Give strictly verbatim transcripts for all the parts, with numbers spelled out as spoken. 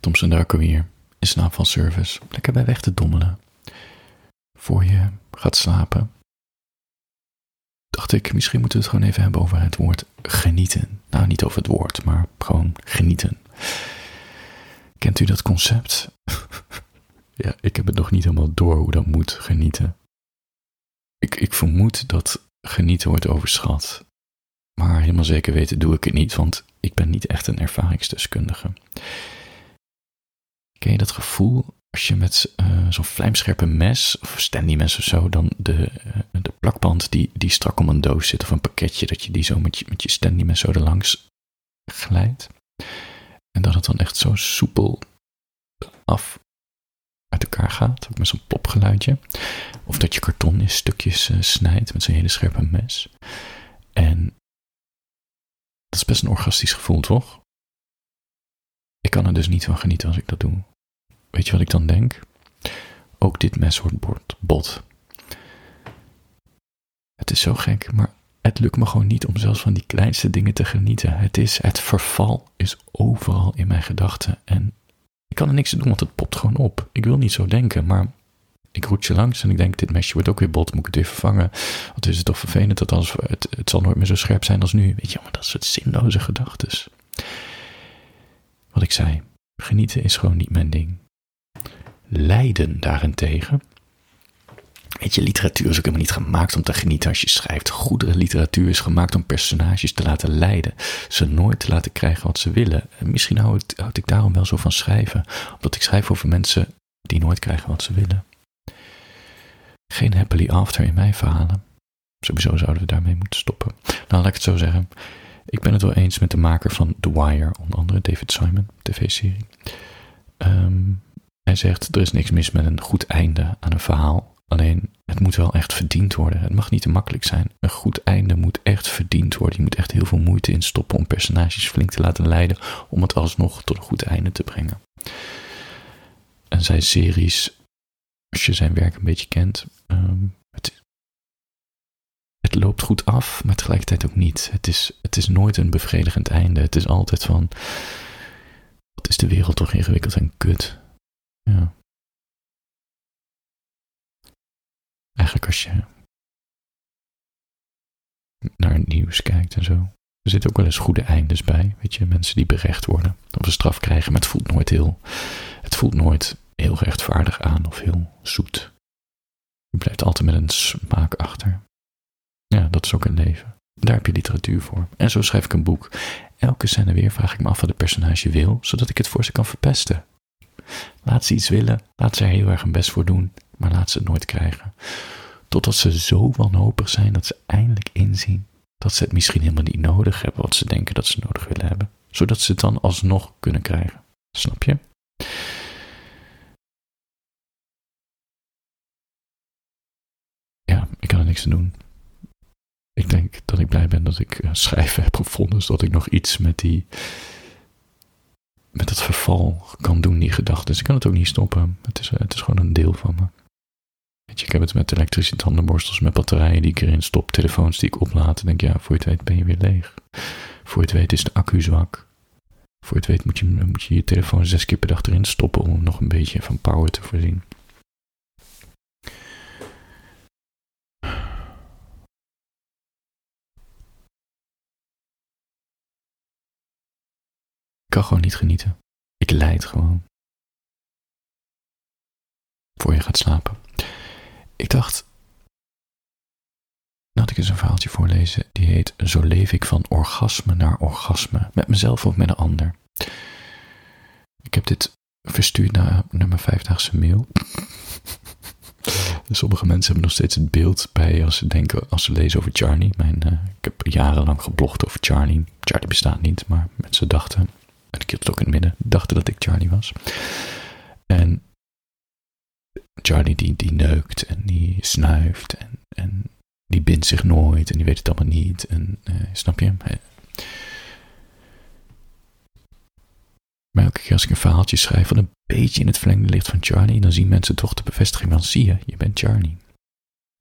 Thomson Darko hier, in slaap van service, lekker bij weg te dommelen. Voor je gaat slapen, dacht ik, misschien moeten we het gewoon even hebben over het woord genieten. Nou, niet over het woord, maar gewoon genieten. Kent u dat concept? Ja, ik heb het nog niet helemaal door hoe dat moet, genieten. Ik, ik vermoed dat genieten wordt overschat. Maar helemaal zeker weten doe ik het niet, want ik ben niet echt een ervaringsdeskundige. Ken je dat gevoel als je met uh, zo'n vlijmscherpe mes, of Stanley mes of zo, dan de, uh, de plakband die, die strak om een doos zit of een pakketje, dat je die zo met je, met je Stanley mes zo erlangs glijdt? En dat het dan echt zo soepel af uit elkaar gaat, ook met zo'n plopgeluidje. Of dat je karton in stukjes uh, snijdt met zo'n hele scherpe mes. En dat is best een orgastisch gevoel, toch? Ik kan er dus niet van genieten als ik dat doe. Weet je wat ik dan denk? Ook dit mes wordt bot. Het is zo gek, maar het lukt me gewoon niet om zelfs van die kleinste dingen te genieten. Het, is, het verval is overal in mijn gedachten en ik kan er niks aan doen, want het popt gewoon op. Ik wil niet zo denken, maar ik roet je langs en ik denk, dit mesje wordt ook weer bot, moet ik het weer vervangen. Wat is het toch vervelend, dat alles, het, het zal nooit meer zo scherp zijn als nu. Weet je, maar dat soort zinloze gedachtes. Wat ik zei, genieten is gewoon niet mijn ding. Lijden daarentegen. Weet je, literatuur is ook helemaal niet gemaakt om te genieten als je schrijft. Goede literatuur is gemaakt om personages te laten lijden. Ze nooit te laten krijgen wat ze willen. En misschien houd, houd ik daarom wel zo van schrijven. Omdat ik schrijf over mensen die nooit krijgen wat ze willen. Geen happily after in mijn verhalen. Sowieso zouden we daarmee moeten stoppen. Nou, laat ik het zo zeggen. Ik ben het wel eens met de maker van The Wire, onder andere David Simon, tv-serie. Um, hij zegt, er is niks mis met een goed einde aan een verhaal. Alleen, het moet wel echt verdiend worden. Het mag niet te makkelijk zijn. Een goed einde moet echt verdiend worden. Je moet echt heel veel moeite in stoppen om personages flink te laten leiden, om het alsnog tot een goed einde te brengen. En zijn series, als je zijn werk een beetje kent, um, het, het loopt goed af, maar tegelijkertijd ook niet. Het is, het is nooit een bevredigend einde. Het is altijd van, wat is de wereld toch ingewikkeld en kut. Ja. Eigenlijk als je naar het nieuws kijkt en zo. Er zitten ook wel eens goede eindes bij. Weet je, mensen die berecht worden of een straf krijgen. Maar het voelt nooit heel, het voelt nooit heel rechtvaardig aan of heel zoet. Je blijft altijd met een smaak achter. Ja, dat is ook een leven. Daar heb je literatuur voor. En zo schrijf ik een boek. Elke scène weer vraag ik me af wat het personage wil, zodat ik het voor ze kan verpesten. Laat ze iets willen, laat ze er heel erg hun best voor doen, maar laat ze het nooit krijgen. Totdat ze zo wanhopig zijn dat ze eindelijk inzien dat ze het misschien helemaal niet nodig hebben wat ze denken dat ze nodig willen hebben. Zodat ze het dan alsnog kunnen krijgen. Snap je? Ja, ik kan er niks aan doen. Ik denk dat ik blij ben dat ik schrijven heb gevonden, zodat ik nog iets met die... met dat verval kan doen, die gedachten. Ik kan het ook niet stoppen. Het is, het is gewoon een deel van me. Weet je, ik heb het met elektrische tandenborstels, met batterijen die ik erin stop, telefoons die ik oplaad. En denk, ja, voor je het weet ben je weer leeg. Voor je het weet is de accu zwak. Voor je het weet moet je moet je, je telefoon zes keer per dag erin stoppen om nog een beetje van power te voorzien. Ik kan gewoon niet genieten. Ik lijd gewoon. Voor je gaat slapen. Ik dacht, laat ik eens een verhaaltje voorlezen. Die heet, zo leef ik van orgasme naar orgasme. Met mezelf of met een ander. Ik heb dit verstuurd naar, naar mijn vijfdaagse mail. Sommige mensen hebben nog steeds het beeld bij als ze denken, als ze lezen over Charlie. Mijn, uh, ik heb jarenlang geblogd over Charlie. Charlie bestaat niet, maar mensen dachten... En ik hield het ook in het midden. Dachten dat ik Charlie was. En Charlie die, die neukt en die snuift. En, en die bindt zich nooit en die weet het allemaal niet. En eh, snap je? Hey. Maar elke keer als ik een verhaaltje schrijf wat een beetje in het verlengde ligt van Charlie, dan zien mensen toch de bevestiging van, zie je, je bent Charlie.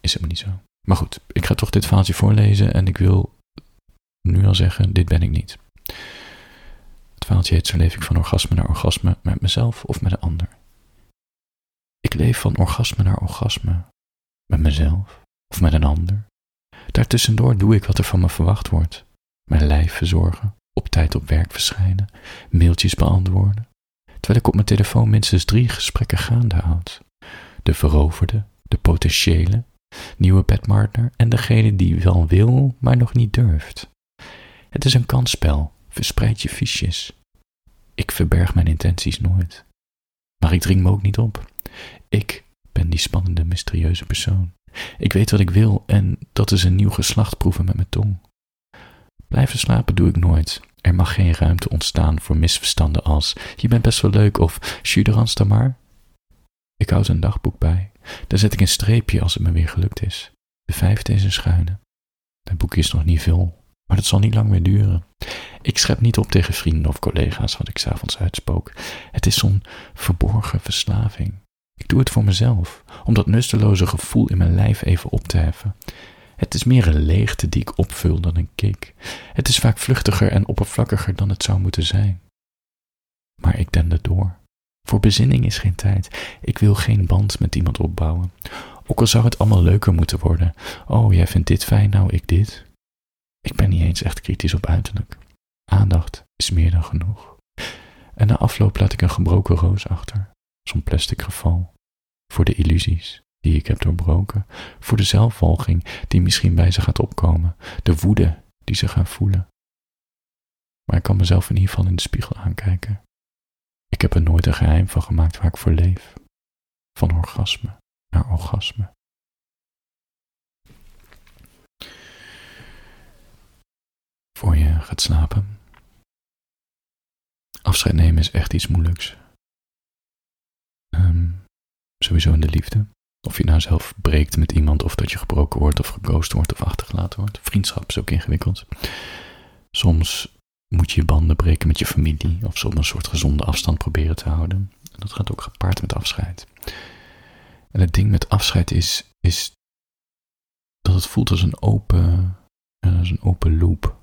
Is helemaal niet zo. Maar goed, ik ga toch dit verhaaltje voorlezen en ik wil nu al zeggen, dit ben ik niet. Het verhaaltje heet Zo leef ik van orgasme naar orgasme met mezelf of met een ander. Ik leef van orgasme naar orgasme, met mezelf of met een ander. Daartussendoor doe ik wat er van me verwacht wordt. Mijn lijf verzorgen, op tijd op werk verschijnen, mailtjes beantwoorden. Terwijl ik op mijn telefoon minstens drie gesprekken gaande houd. De veroverde, de potentiële, nieuwe bedpartner en degene die wel wil, maar nog niet durft. Het is een kansspel, verspreid je fiches. Ik verberg mijn intenties nooit. Maar ik dring me ook niet op. Ik ben die spannende, mysterieuze persoon. Ik weet wat ik wil en dat is een nieuw geslacht proeven met mijn tong. Blijven slapen doe ik nooit. Er mag geen ruimte ontstaan voor misverstanden als je bent best wel leuk of chuderans dan maar. Ik houd een dagboek bij. Daar zet ik een streepje als het me weer gelukt is. De vijfde is een schuine. Dat boekje is nog niet veel, maar dat zal niet lang meer duren. Ik schep niet op tegen vrienden of collega's wat ik 's avonds uitspook. Het is zo'n verborgen verslaving. Ik doe het voor mezelf, om dat lusteloze gevoel in mijn lijf even op te heffen. Het is meer een leegte die ik opvul dan een kick. Het is vaak vluchtiger en oppervlakkiger dan het zou moeten zijn. Maar ik dender door. Voor bezinning is geen tijd. Ik wil geen band met iemand opbouwen. Ook al zou het allemaal leuker moeten worden. Oh, jij vindt dit fijn, nou ik dit. Ik ben niet eens echt kritisch op uiterlijk. Aandacht is meer dan genoeg. En na afloop laat ik een gebroken roos achter. Zo'n plastic geval. Voor de illusies die ik heb doorbroken. Voor de zelfvolging die misschien bij ze gaat opkomen. De woede die ze gaan voelen. Maar ik kan mezelf in ieder geval in de spiegel aankijken. Ik heb er nooit een geheim van gemaakt waar ik voor leef. Van orgasme naar orgasme. Voor je gaat slapen. Afscheid nemen is echt iets moeilijks. Um, sowieso in de liefde. Of je nou zelf breekt met iemand of dat je gebroken wordt of geghost wordt of achtergelaten wordt. Vriendschap is ook ingewikkeld. Soms moet je banden breken met je familie of ze op een soort gezonde afstand proberen te houden. En dat gaat ook gepaard met afscheid. En het ding met afscheid is, is dat het voelt als een open, als een open loop.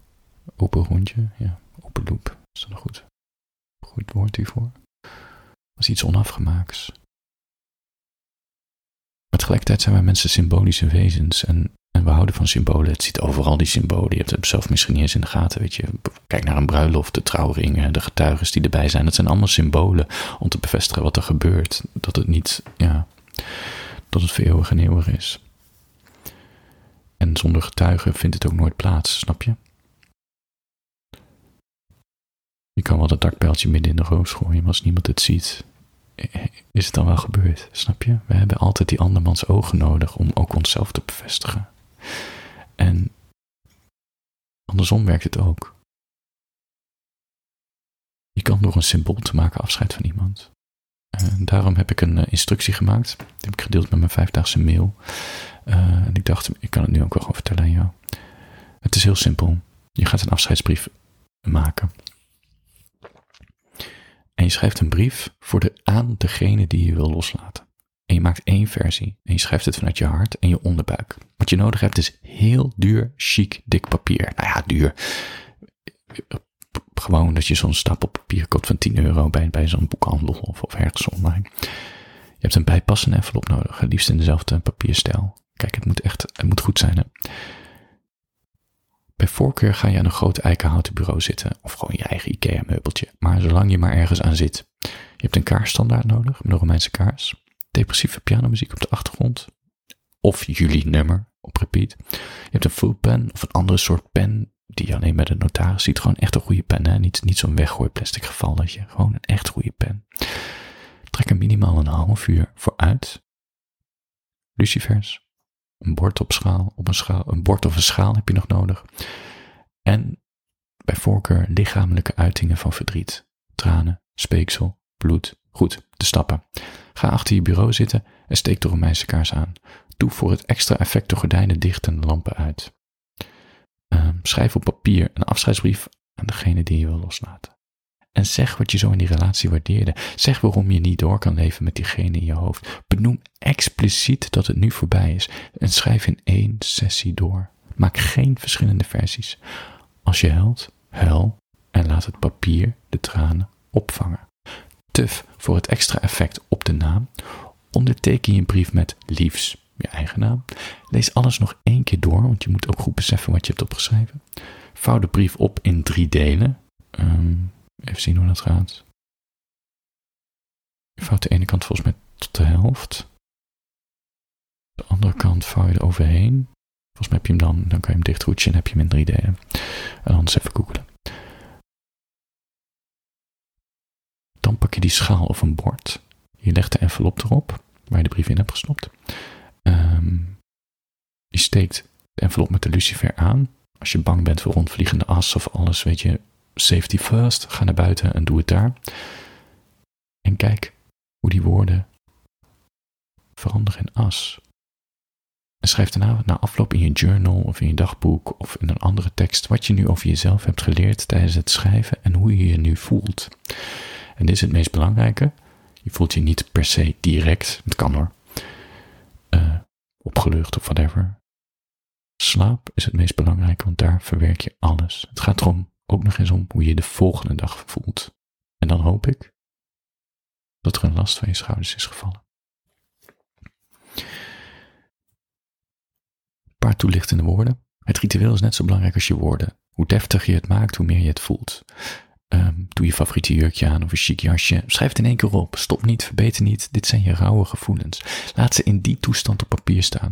Open rondje, ja, open loop. Is dat een goed, goed woord hiervoor? Als iets onafgemaaks. Maar tegelijkertijd zijn wij mensen symbolische wezens en, en we houden van symbolen. Het ziet overal die symbolen. Je hebt het zelf misschien niet eens in de gaten, weet je. Kijk naar een bruiloft, de trouwringen, de getuigen die erbij zijn. Dat zijn allemaal symbolen om te bevestigen wat er gebeurt. Dat het niet, ja, dat het voor eeuwig en eeuwig is. En zonder getuigen vindt het ook nooit plaats, snap je? Je kan wel dat dakpijltje midden in de roos gooien, maar als niemand het ziet, is het dan wel gebeurd, snap je? We hebben altijd die andermans ogen nodig om ook onszelf te bevestigen. En andersom werkt het ook. Je kan door een symbool te maken afscheid van iemand. En daarom heb ik een uh, instructie gemaakt. Die heb ik gedeeld met mijn vijfdaagse mail. Uh, en ik dacht, ik kan het nu ook wel gewoon vertellen aan jou. Het is heel simpel. Je gaat een afscheidsbrief maken. En je schrijft een brief voor de, aan degene die je wil loslaten. En je maakt één versie. En je schrijft het vanuit je hart en je onderbuik. Wat je nodig hebt is heel duur, chic, dik papier. Nou ja, duur. Gewoon dat je zo'n stap op papier koopt van tien euro bij, bij zo'n boekhandel of, of ergens online. Je hebt een bijpassende envelop nodig. Liefst in dezelfde papierstijl. Kijk, het moet echt het moet goed zijn, hè. Bij voorkeur ga je aan een groot eikenhouten bureau zitten of gewoon je eigen IKEA-meubeltje, maar zolang je maar ergens aan zit. Je hebt een kaarsstandaard nodig, met een Romeinse kaars, depressieve pianomuziek op de achtergrond of jullie nummer op repeat. Je hebt een vulpen of een andere soort pen die je alleen bij de notaris ziet, gewoon echt een goede pen, hè? Niet, niet zo'n weggooi plastic gevalletje, gewoon een echt goede pen. Trek er minimaal een half uur voor uit. Lucifers. Een bord op schaal, op een schaal, een bord of een schaal heb je nog nodig. En bij voorkeur lichamelijke uitingen van verdriet. Tranen, speeksel, bloed. Goed, de stappen. Ga achter je bureau zitten en steek de Romeinse kaars aan. Doe voor het extra effect de gordijnen dicht en de lampen uit. Uh, schrijf op papier een afscheidsbrief aan degene die je wil loslaten. En zeg wat je zo in die relatie waardeerde. Zeg waarom je niet door kan leven met diegene in je hoofd. Benoem expliciet dat het nu voorbij is. En schrijf in één sessie door. Maak geen verschillende versies. Als je huilt, huil. en laat het papier de tranen opvangen. Tuf voor het extra effect op de naam. Onderteken je brief met liefs, je eigen naam. Lees alles nog één keer door, want je moet ook goed beseffen wat je hebt opgeschreven. Vouw de brief op in drie delen. Um, even zien hoe dat gaat. Je vouwt de ene kant volgens mij tot de helft. De andere kant vouw je er overheen. Volgens mij heb je hem dan, dan kan je hem dichtroetsen en heb je hem in drie delen. En anders even googelen. Dan pak je die schaal of een bord. Je legt de envelop erop, waar je de brief in hebt gestopt. Um, je steekt de envelop met de lucifer aan. Als je bang bent voor rondvliegende as of alles, weet je, safety first. Ga naar buiten en doe het daar. En kijk hoe die woorden veranderen in as. En schrijf daarna na afloop in je journal of in je dagboek of in een andere tekst wat je nu over jezelf hebt geleerd tijdens het schrijven en hoe je je nu voelt. En dit is het meest belangrijke. Je voelt je niet per se direct, het kan hoor, uh, opgelucht of whatever. Slaap is het meest belangrijke, want daar verwerk je alles. Het gaat erom ook nog eens om hoe je de volgende dag voelt. En dan hoop ik dat er een last van je schouders is gevallen. Een paar toelichtende woorden. Het ritueel is net zo belangrijk als je woorden. Hoe deftiger je het maakt, hoe meer je het voelt. Um, doe je favoriete jurkje aan of een chic jasje. Schrijf het in één keer op. Stop niet, verbeter niet. Dit zijn je rauwe gevoelens. Laat ze in die toestand op papier staan.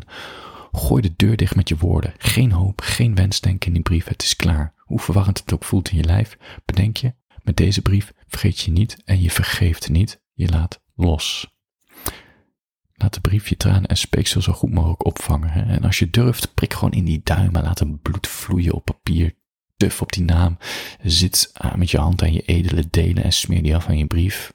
Gooi de deur dicht met je woorden. Geen hoop, geen wensdenken in die brief. Het is klaar. Hoe verwarrend het ook voelt in je lijf, bedenk je, met deze brief vergeet je niet en je vergeeft niet. Je laat los. Laat de brief je tranen en speeksel zo goed mogelijk opvangen. Hè? En als je durft, prik gewoon in die duimen. Laat het bloed vloeien op papier. Tuf op die naam. Zit met je hand aan je edele delen en smeer die af aan je brief.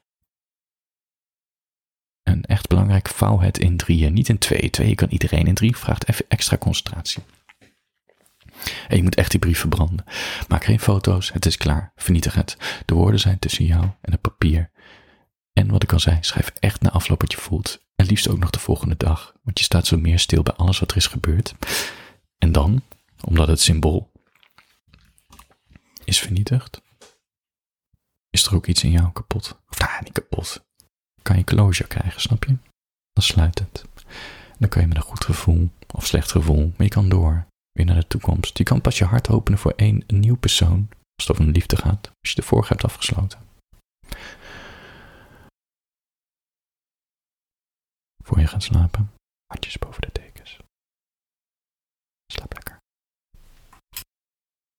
En echt belangrijk, vouw het in drieën. Niet in twee. Tweeën kan iedereen in drie. Vraagt even extra concentratie. En je moet echt die brief verbranden. Maak geen foto's. Het is klaar. Vernietig het. De woorden zijn tussen jou en het papier. En wat ik al zei, schrijf echt na afloop wat je voelt. En liefst ook nog de volgende dag, want je staat zo meer stil bij alles wat er is gebeurd. En dan, omdat het symbool is vernietigd, is er ook iets in jou kapot. Of nou, niet kapot. Kan je closure krijgen, snap je? Dan sluit het. En dan kan je met een goed gevoel of slecht gevoel, maar je kan door, weer naar de toekomst. Je kan pas je hart openen voor één een nieuw persoon, als het over een liefde gaat, als je de vorige hebt afgesloten. Voor je gaat slapen, hartjes boven de dekens. Slaap lekker.